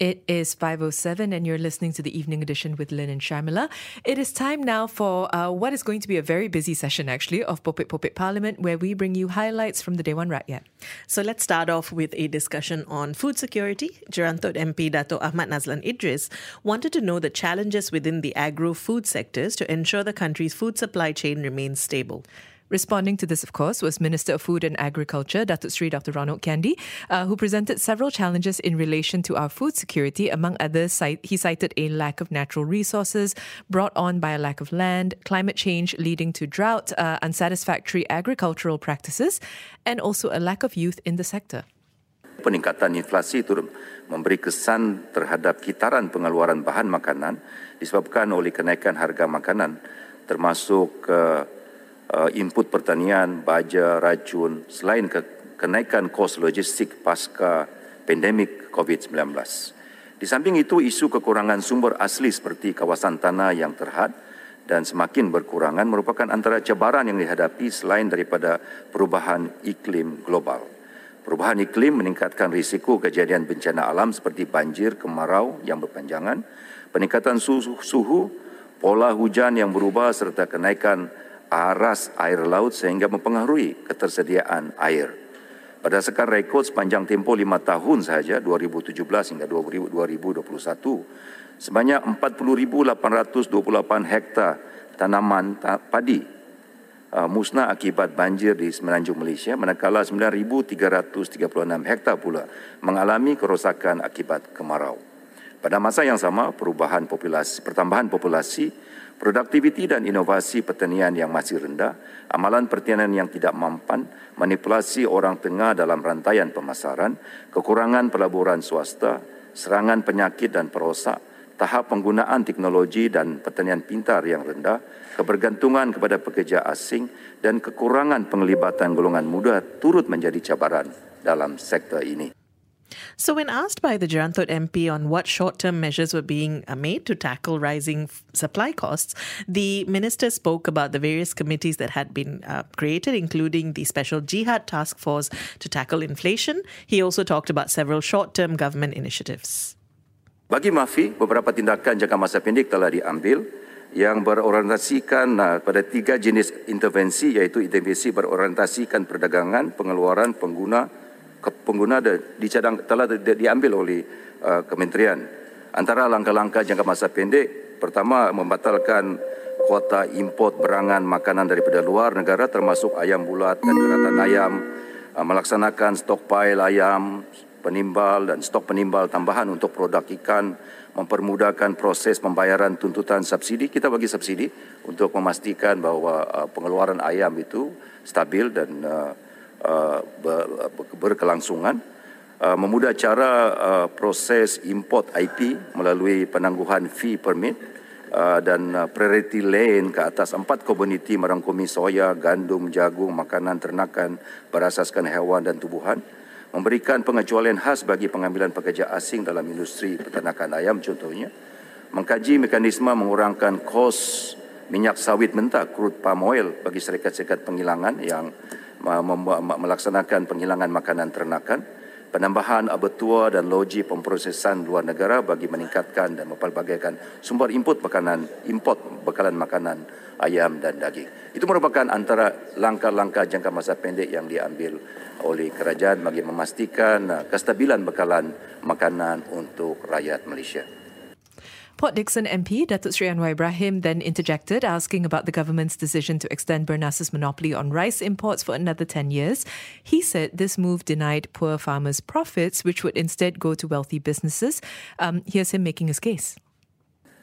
It is 5:07 and you're listening to the Evening Edition with Lynn and Shamila. It is time now for what is going to be a very busy session actually of Popek Popek Parlimen, where we bring you highlights from the Dewan Rakyat. So let's start off with a discussion on food security. Jerantut MP Dato Ahmad Nazlan Idris wanted to know the challenges within the agro-food sectors to ensure the country's food supply chain remains stable. Responding to this, of course, was Minister of Food and Agriculture, Datuk Sri Dr. Ronald Kiandee, who presented several challenges in relation to our food security. Among others, he cited a lack of natural resources brought on by a lack of land, climate change leading to drought, unsatisfactory agricultural practices, and also a lack of youth in the sector. Peningkatan inflasi itu memberi kesan terhadap kitaran pengeluaran bahan makanan disebabkan oleh kenaikan harga makanan, termasuk input pertanian, baja, racun, selain kenaikan kos logistik pasca pandemik COVID-19. Di samping itu, isu kekurangan sumber asli seperti kawasan tanah yang terhad dan semakin berkurangan merupakan antara cabaran yang dihadapi selain daripada perubahan iklim global. Perubahan iklim meningkatkan risiko kejadian bencana alam seperti banjir, kemarau yang berpanjangan, peningkatan suhu, pola hujan yang berubah serta kenaikan aras air laut sehingga mempengaruhi ketersediaan air. Berdasarkan rekod sepanjang tempoh 5 tahun sahaja, 2017 hingga 2021, sebanyak 40,828 hektar tanaman padi musnah akibat banjir di Semenanjung Malaysia, manakala 9,336 hektar pula mengalami kerosakan akibat kemarau. Pada masa yang sama, pertambahan populasi, produktiviti dan inovasi pertanian yang masih rendah, amalan pertanian yang tidak mampan, manipulasi orang tengah dalam rantaian pemasaran, kekurangan pelaburan swasta, serangan penyakit dan perosak, tahap penggunaan teknologi dan pertanian pintar yang rendah, kebergantungan kepada pekerja asing dan kekurangan penglibatan golongan muda turut menjadi cabaran dalam sektor ini. So when asked by the Jerantut MP on what short-term measures were being made to tackle rising supply costs, the minister spoke about the various committees that had been created, including the Special Jihad Task Force to tackle inflation. He also talked about several short-term government initiatives. Bagi MAFI, beberapa tindakan jangka masa pendek telah diambil yang berorientasikan pada tiga jenis intervensi, iaitu intervensi berorientasikan perdagangan, pengeluaran, pengguna telah diambil oleh kementerian. Antara langkah-langkah jangka masa pendek, pertama membatalkan kuota import berangan makanan daripada luar negara termasuk ayam bulat dan keratan ayam, melaksanakan stokpail ayam, penimbal dan stok penimbal tambahan untuk produk ikan, mempermudahkan proses pembayaran tuntutan subsidi. Kita bagi subsidi untuk memastikan bahawa pengeluaran ayam itu stabil dan berkelangsungan, memudah cara proses import IP melalui penangguhan fee permit dan priority lane ke atas 4 komoditi merangkumi soya, gandum, jagung, makanan ternakan berasaskan haiwan dan tumbuhan, memberikan pengecualian khas bagi pengambilan pekerja asing dalam industri peternakan ayam contohnya, mengkaji mekanisme mengurangkan kos minyak sawit mentah crude palm oil bagi syarikat-syarikat penggilingan yang melaksanakan penghilangan makanan ternakan, penambahan abattoir dan loji pemprosesan luar negara bagi meningkatkan dan mempelbagaikan sumber import bekalan makanan ayam dan daging. Itu merupakan antara langkah-langkah jangka masa pendek yang diambil oleh kerajaan bagi memastikan kestabilan bekalan makanan untuk rakyat Malaysia. Port Dixon MP, Datuk Sri Anwar Ibrahim, then interjected, asking about the government's decision to extend Bernas's monopoly on rice imports for another 10 years. He said this move denied poor farmers profits, which would instead go to wealthy businesses. Here's him making his case.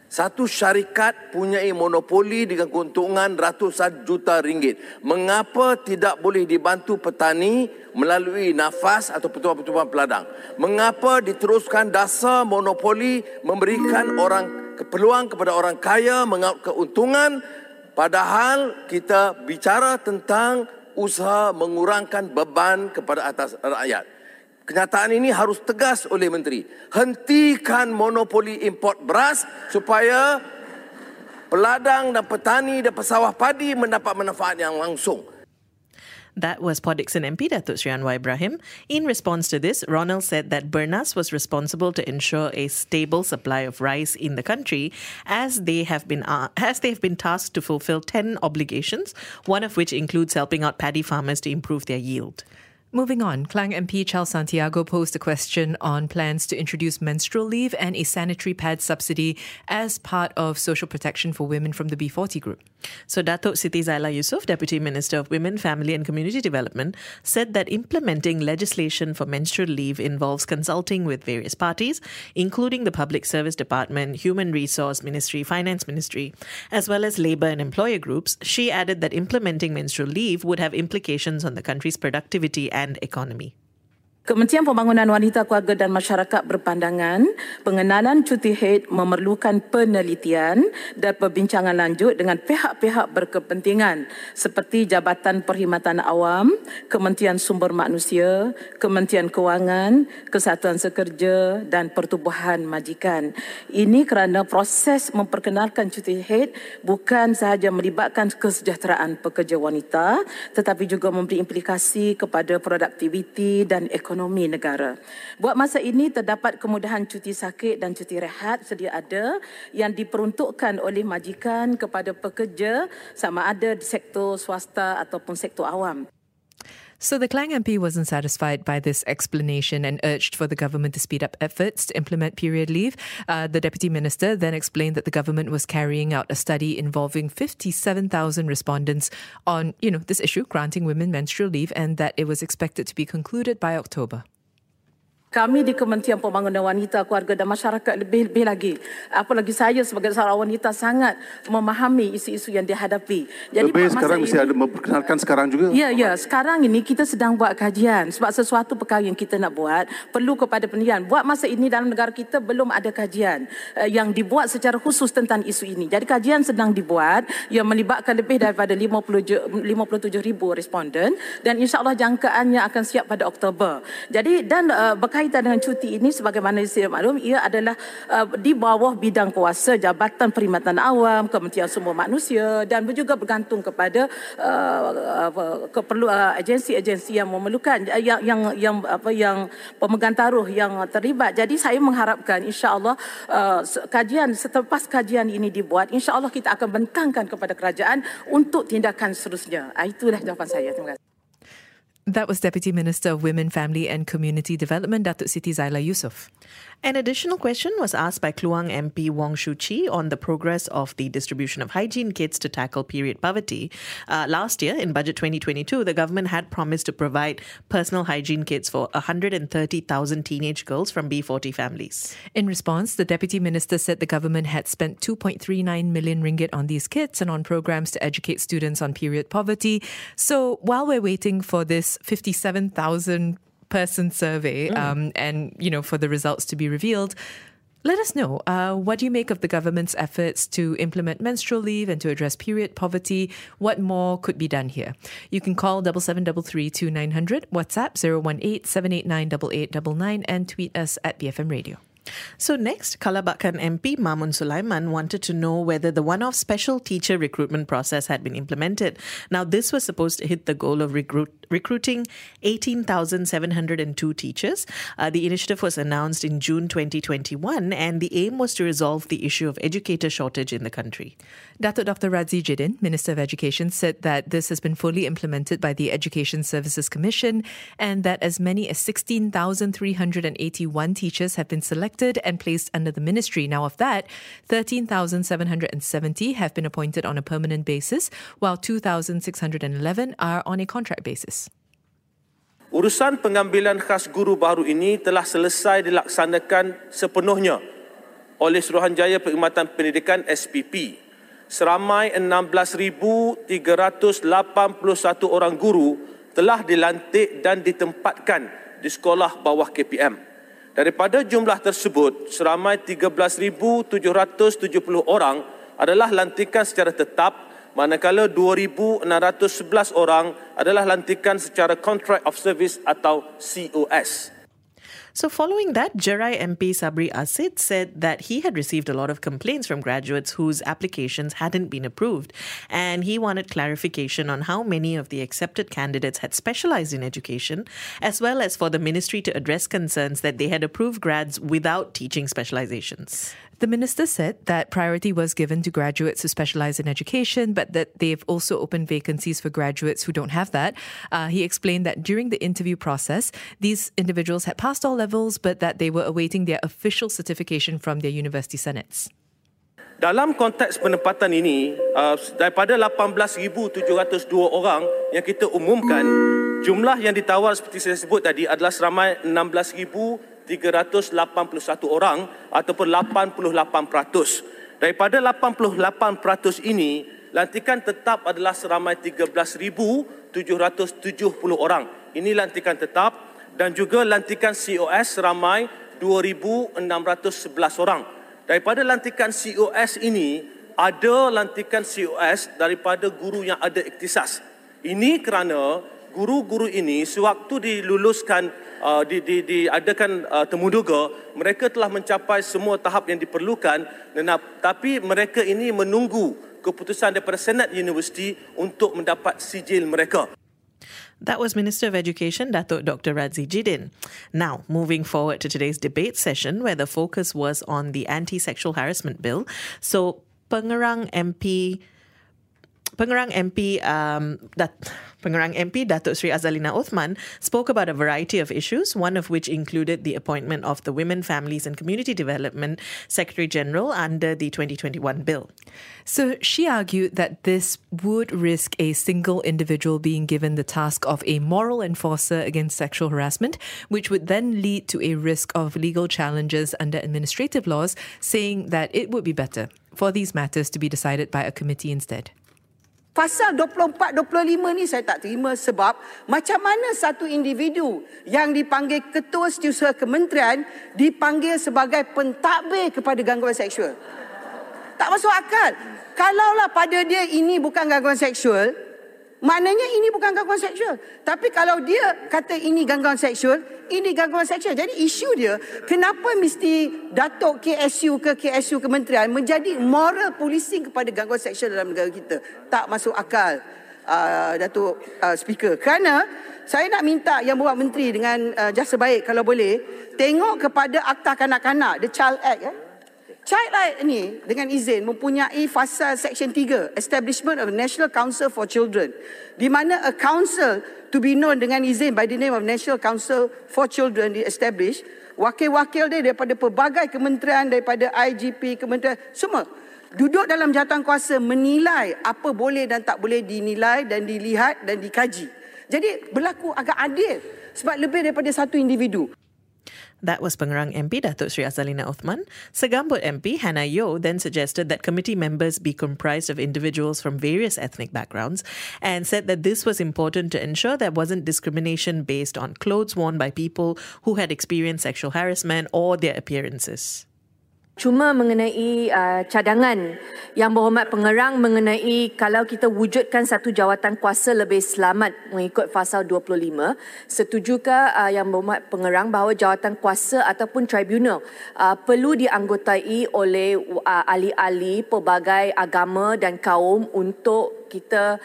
Satu syarikat punyai monopoli dengan keuntungan ratusan juta ringgit. Mengapa tidak boleh dibantu petani melalui nafas atau pertumbuhan peladang? Mengapa diteruskan dasar monopoli memberikan orang peluang kepada orang kaya mengaut keuntungan, padahal kita bicara tentang usaha mengurangkan beban kepada atas rakyat? Kenyataan ini harus tegas oleh Menteri. Hentikan monopoli import beras supaya peladang dan petani dan pesawah padi mendapat manfaat yang langsung. That was Port Dixon MP Datuk Sri Anwar Ibrahim. In response to this, Ronald said that Bernas was responsible to ensure a stable supply of rice in the country, as they have been tasked to fulfil 10 obligations, one of which includes helping out paddy farmers to improve their yield. Moving on, Klang MP Charles Santiago posed a question on plans to introduce menstrual leave and a sanitary pad subsidy as part of social protection for women from the B40 group. So Datuk Siti Zailah Yusoff, Deputy Minister of Women, Family and Community Development, said that implementing legislation for menstrual leave involves consulting with various parties, including the Public Service Department, Human Resource Ministry, Finance Ministry, as well as labour and employer groups. She added that implementing menstrual leave would have implications on the country's productivity and economy. Kementerian Pembangunan Wanita, Keluarga dan Masyarakat berpandangan pengenalan cuti haid memerlukan penelitian dan perbincangan lanjut dengan pihak-pihak berkepentingan seperti Jabatan Perkhidmatan Awam, Kementerian Sumber Manusia, Kementerian Kewangan, Kesatuan Sekerja dan Pertubuhan Majikan. Ini kerana proses memperkenalkan cuti haid bukan sahaja melibatkan kesejahteraan pekerja wanita tetapi juga memberi implikasi kepada produktiviti dan ekonomi negara. Buat masa ini terdapat kemudahan cuti sakit dan cuti rehat sedia ada yang diperuntukkan oleh majikan kepada pekerja sama ada di sektor swasta ataupun sektor awam. So the Klang MP wasn't satisfied by this explanation and urged for the government to speed up efforts to implement period leave. The Deputy Minister then explained that the government was carrying out a study involving 57,000 respondents on, this issue, granting women menstrual leave, and that it was expected to be concluded by October. Kami di Kementerian Pembangunan Wanita, Keluarga dan Masyarakat lebih lagi. Apalagi saya sebagai seorang wanita sangat memahami isu-isu yang dihadapi. Jadi sekarang mesti ada memperkenalkan sekarang juga. Ya, sekarang ini kita sedang buat kajian sebab sesuatu perkara yang kita nak buat perlu kepada penelitian. Buat masa ini dalam negara kita belum ada kajian yang dibuat secara khusus tentang isu ini. Jadi kajian sedang dibuat yang melibatkan lebih daripada 57,000 responden dan insya-Allah jangkaannya akan siap pada Oktober. Jadi dan kaitan dengan cuti ini sebagaimana saya maklum ia adalah di bawah bidang kuasa Jabatan Perkhidmatan Awam, Kementerian Sumber Manusia dan juga bergantung kepada agensi-agensi yang memerlukan yang pemegang taruh yang terlibat. Jadi saya mengharapkan insya-Allah kajian selepas kajian ini dibuat insya-Allah kita akan bentangkan kepada kerajaan untuk tindakan seterusnya. Itulah jawapan saya. Terima kasih. That was Deputy Minister of Women, Family and Community Development, Datuk Siti Zailah Yusoff. An additional question was asked by Kluang MP Wong Shu Qi on the progress of the distribution of hygiene kits to tackle period poverty. Last year, in Budget 2022, the government had promised to provide personal hygiene kits for 130,000 teenage girls from B40 families. In response, the Deputy Minister said the government had spent 2.39 million ringgit on these kits and on programs to educate students on period poverty. So while we're waiting for this 57,000-person survey and, for the results to be revealed, let us know, what do you make of the government's efforts to implement menstrual leave and to address period poverty? What more could be done here? You can call 7733-2900, WhatsApp 018-789-8899 and tweet us at BFM Radio. So next, Kalabakan MP Mamun Sulaiman wanted to know whether the one-off special teacher recruitment process had been implemented. Now, this was supposed to hit the goal of recruiting 18,702 teachers. The initiative was announced in June 2021 and the aim was to resolve the issue of educator shortage in the country. Dato Dr. Radzi Jidin, Minister of Education, said that this has been fully implemented by the Education Services Commission and that as many as 16,381 teachers have been selected and placed under the ministry. Now of that, 13,770 have been appointed on a permanent basis, while 2,611 are on a contract basis. Urusan pengambilan khas guru baru ini telah selesai dilaksanakan sepenuhnya oleh Suruhanjaya Perkhidmatan Pendidikan SPP. Seramai 16,381 orang guru telah dilantik dan ditempatkan di sekolah bawah KPM. Daripada jumlah tersebut, seramai 13,770 orang adalah lantikan secara tetap, manakala 2,611 orang adalah lantikan secara Contract of Service atau COS. So following that, Jerai MP Sabri Asit said that he had received a lot of complaints from graduates whose applications hadn't been approved, and he wanted clarification on how many of the accepted candidates had specialized in education, as well as for the ministry to address concerns that they had approved grads without teaching specializations. The minister said that priority was given to graduates who specialise in education, but that they've also opened vacancies for graduates who don't have that. He explained that during the interview process, these individuals had passed all levels, but that they were awaiting their official certification from their university senates. Dalam konteks penempatan ini, daripada 18,702 orang yang kita umumkan, jumlah yang ditawar seperti saya sebut tadi adalah seramai 16,381 orang ataupun 88%. Daripada 88% ini, lantikan tetap adalah seramai 13,770 orang. Ini lantikan tetap dan juga lantikan COS seramai 2,611 orang. Daripada lantikan COS ini, ada lantikan COS daripada guru yang ada ikhtisas. Ini kerana guru-guru ini sewaktu diluluskan temuduga, mereka telah mencapai semua tahap yang diperlukan, tapi mereka ini menunggu keputusan daripada Senat Universiti untuk mendapat sijil mereka. That was Minister of Education, Datuk Dr. Radzi Jidin. Now, moving forward to today's debate session, where the focus was on the anti-sexual harassment bill. So, Pengerang MP Dato Sri Azalina Othman spoke about a variety of issues, one of which included the appointment of the Women, Families and Community Development Secretary-General under the 2021 bill. So she argued that this would risk a single individual being given the task of a moral enforcer against sexual harassment, which would then lead to a risk of legal challenges under administrative laws, saying that it would be better for these matters to be decided by a committee instead. Pasal 24-25 ni saya tak terima sebab macam mana satu individu yang dipanggil ketua setiausaha kementerian dipanggil sebagai pentadbir kepada gangguan seksual. Tak masuk akal. Kalaulah pada dia ini bukan gangguan seksual, maknanya ini bukan gangguan seksual. Tapi kalau dia kata ini gangguan seksual, ini gangguan seksual. Jadi isu dia, kenapa mesti Datuk KSU ke KSU Kementerian menjadi moral policing kepada gangguan seksual dalam negara kita? Tak masuk akal, Datuk Speaker. Kerana saya nak minta yang buat menteri dengan jasa baik kalau boleh, tengok kepada Akta Kanak-Kanak, the Child Act. Child Act ni dengan izin mempunyai fasal Section 3, Establishment of National Council for Children, di mana a council to be known dengan izin by the name of National Council for Children di establish, wakil-wakil dia daripada pelbagai kementerian, daripada IGP, kementerian, semua duduk dalam jawatan kuasa menilai apa boleh dan tak boleh dinilai dan dilihat dan dikaji. Jadi berlaku agak adil sebab lebih daripada satu individu. That was Pengerang MP Datuk Sri Azalina Othman. Segambut MP Hannah Yeoh then suggested that committee members be comprised of individuals from various ethnic backgrounds and said that this was important to ensure there wasn't discrimination based on clothes worn by people who had experienced sexual harassment or their appearances. Cuma mengenai cadangan Yang Berhormat Pengerang mengenai kalau kita wujudkan satu jawatan kuasa lebih selamat mengikut Fasal 25, setujukah Yang Berhormat Pengerang bahawa jawatan kuasa ataupun tribunal perlu dianggotai oleh ahli-ahli pelbagai agama dan kaum untuk kita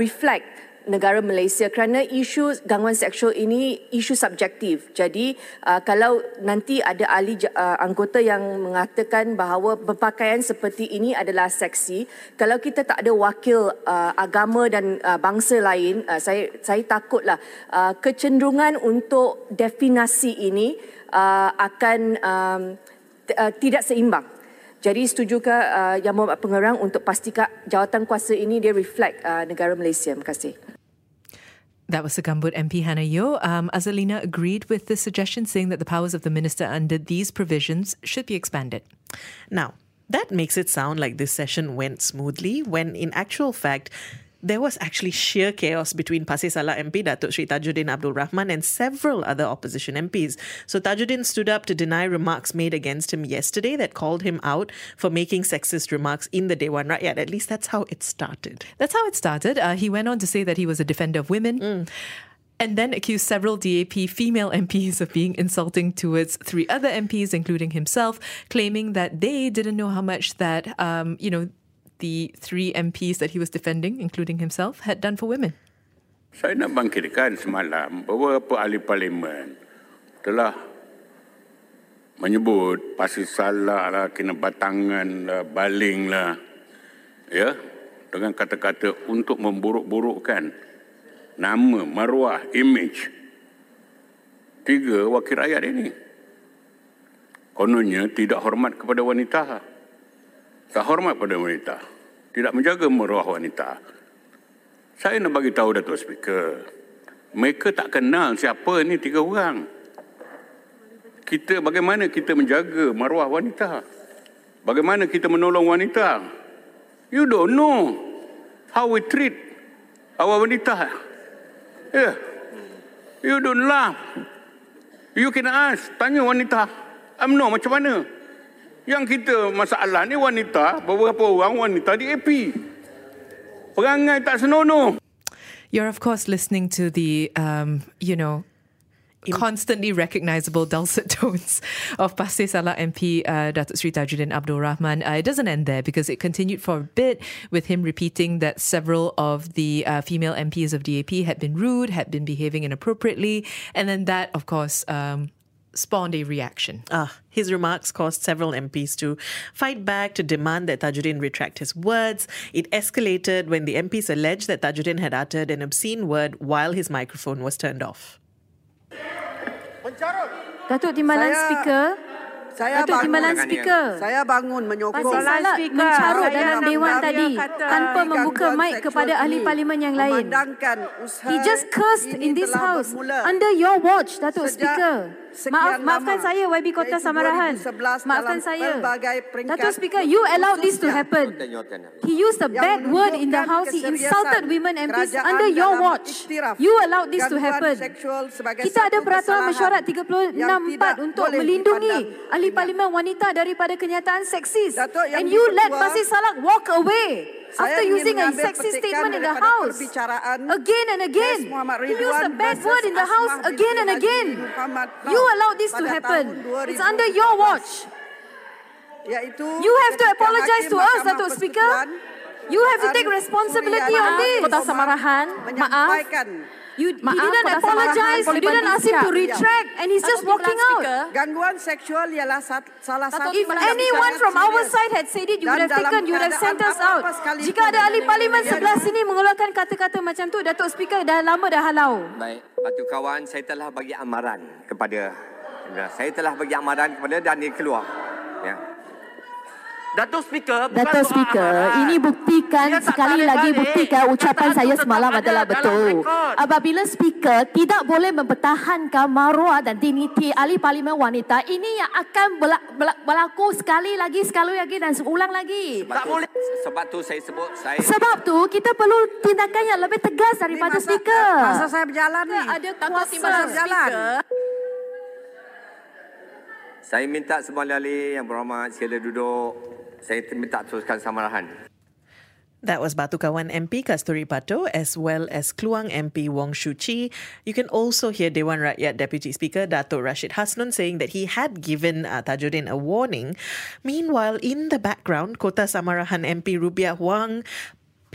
reflect negara Malaysia, kerana isu gangguan seksual ini isu subjektif. Jadi kalau nanti ada ahli anggota yang mengatakan bahawa berpakaian seperti ini adalah seksi, kalau kita tak ada wakil agama dan bangsa lain, saya takutlah kecenderungan untuk definisi ini akan tidak seimbang. Jadi setujukah Yang Berhormat Pengerang untuk pastikan jawatan kuasa ini dia reflect negara Malaysia? Terima kasih. That was Segambut MP Hannah Yeoh. Azalina agreed with this suggestion, saying that the powers of the minister under these provisions should be expanded. Now, that makes it sound like this session went smoothly, when in actual fact, there was actually sheer chaos between Pasir Salak MP Datuk Sri Tajuddin Abdul Rahman and several other opposition MPs. So Tajuddin stood up to deny remarks made against him yesterday that called him out for making sexist remarks in the Dewan Rakyat. At least that's how it started. He went on to say that he was a defender of women. and then accused several DAP female MPs of being insulting towards three other MPs, including himself, claiming that they didn't know how much that, the three MPs that he was defending, including himself, had done for women. Saya nak bangkitkan semalam beberapa ahli parlimen telah menyebut Pasir Salak lah, kena batangan lah, baling lah, ya, dengan kata-kata untuk memburuk-burukkan nama, maruah, image tiga wakil rakyat ini. Kononnya tidak hormat kepada wanita, tak hormat pada wanita, tidak menjaga maruah wanita. Saya nak bagi tahu Datuk Speaker, mereka tak kenal siapa ni tiga orang. Kita bagaimana kita menjaga maruah wanita? Bagaimana kita menolong wanita? You don't know how we treat our wanita. Yeah. You don't laugh. You can ask, tanya wanita. UMNO macam mana? Yang kita masalah ni wanita, beberapa orang wanita di AP. Perangai tak senonoh. You're of course listening to the, constantly recognisable dulcet tones of Pasir Salak MP Datuk Sri Tajuddin Abdul Rahman. It doesn't end there because it continued for a bit with him repeating that several of the female MPs of DAP had been rude, had been behaving inappropriately, and then that, of course, spawned a reaction. His remarks caused several MPs to fight back, to demand that Tajuddin retract his words. It escalated when the MPs alleged that Tajuddin had uttered an obscene word while his microphone was turned off. Datuk Timbalan Speaker, saya bangun menyokong mencarut dalam dewan tadi tanpa membuka mic kepada ahli parlimen yang lain. He just cursed in this house under your watch, Datuk Speaker. Maafkan saya, YB Kota Samarahan. Maafkan saya. Datuk Speaker, you allowed this to happen. He used a bad word in the house. He insulted women MPs under your watch. You allowed this to happen. Kita ada peraturan mesyuarat 36/4 untuk melindungi ahli parlimen wanita daripada kenyataan seksis. And you let Pasir Salak walk away after using a sexist statement in the house. Again and again. He used a bad word in the house again and again. You allowed this to happen. It's under your watch. You have to apologise to us, Datuk Speaker. You have to take responsibility on this. Kota Samarahan, maaf. He didn't apologise. You didn't ask him to retract. And he's just walking out. If anyone from our side had said it, you would have taken, you would have sent us out. Jika ada ahli parlimen sebelah sini mengeluarkan kata-kata macam tu, Datuk Speaker dah lama dah halau. Baik, Batu Kawan, saya telah bagi amaran kepada dan dia keluar. Ya. Datuk Speaker, ini buktikan sekali lagi buktikan ucapan saya semalam adalah betul. Apabila Speaker tidak boleh mempertahankan maruah dan digniti ahli parlimen wanita, ini yang akan berlaku sekali lagi dan ulang lagi. Sebab tu kita perlu tindakan yang lebih tegas daripada Speaker. Masa saya berjalan ni, ada kuasa berjalan. Saya minta semua ahli yang berhormat sila duduk. Saya minta teruskan Samarahan. That was Batu Kawan MP Kasthuri Patto as well as Kluang MP Wong Shu Qi. You can also hear Dewan Rakyat Deputy Speaker Dato Rashid Hasnon saying that he had given Tajuddin a warning. Meanwhile, in the background, Kota Samarahan MP Rubiah Wang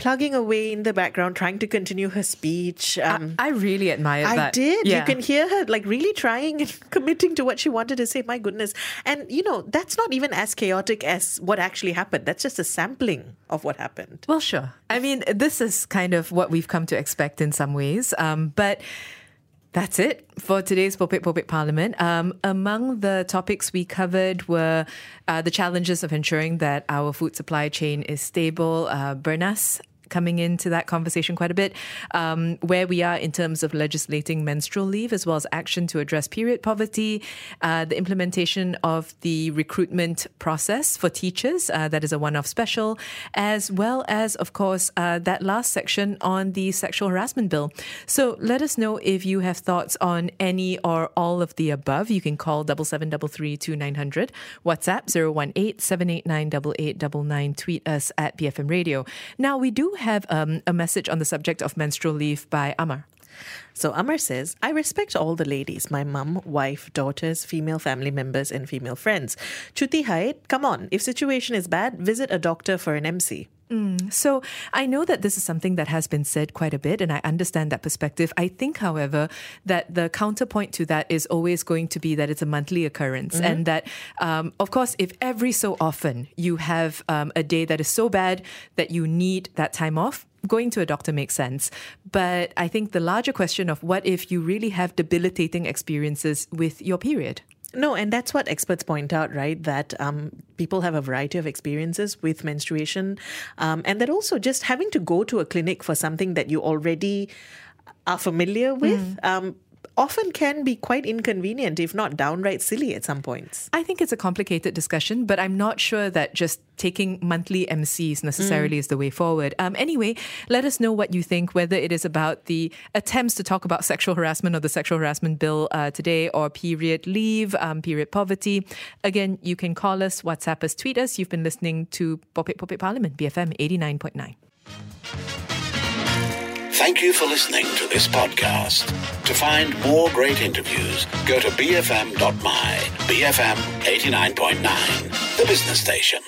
plugging away in the background, trying to continue her speech. I really admired that. I did. Yeah. You can hear her really trying and committing to what she wanted to say. My goodness. And, that's not even as chaotic as what actually happened. That's just a sampling of what happened. Well, sure. I mean, this is kind of what we've come to expect in some ways. But that's it for today's Popek Popek Parlimen. Among the topics we covered were the challenges of ensuring that our food supply chain is stable. Bernas coming into that conversation quite a bit, where we are in terms of legislating menstrual leave as well as action to address period poverty, the implementation of the recruitment process for teachers, that is a one-off special, as well as, of course, that last section on the sexual harassment bill. So let us know if you have thoughts on any or all of the above. You can call 7733 2900, WhatsApp 018 789 8899, tweet us at BFM Radio. Now, we do have a message on the subject of menstrual leave by Amar. So Amar says, I respect all the ladies, my mum, wife, daughters, female family members and female friends. Chuti hai, come on, if situation is bad, visit a doctor for an MC. So I know that this is something that has been said quite a bit, and I understand that perspective. I think, however, that the counterpoint to that is always going to be that it's a monthly occurrence, and that, of course, if every so often you have a day that is so bad that you need that time off, going to a doctor makes sense. But I think the larger question of what if you really have debilitating experiences with your period? No, and that's what experts point out, right? That people have a variety of experiences with menstruation, and that also just having to go to a clinic for something that you already are familiar with often can be quite inconvenient, if not downright silly at some points. I think it's a complicated discussion, but I'm not sure that just taking monthly MCs necessarily is the way forward. Anyway, let us know what you think, whether it is about the attempts to talk about sexual harassment or the sexual harassment bill today, or period leave, period poverty. Again, you can call us, WhatsApp us, tweet us. You've been listening to Popek Popek Parlimen, BFM 89.9. Thank you for listening to this podcast. To find more great interviews, go to bfm.my, BFM 89.9, the business station.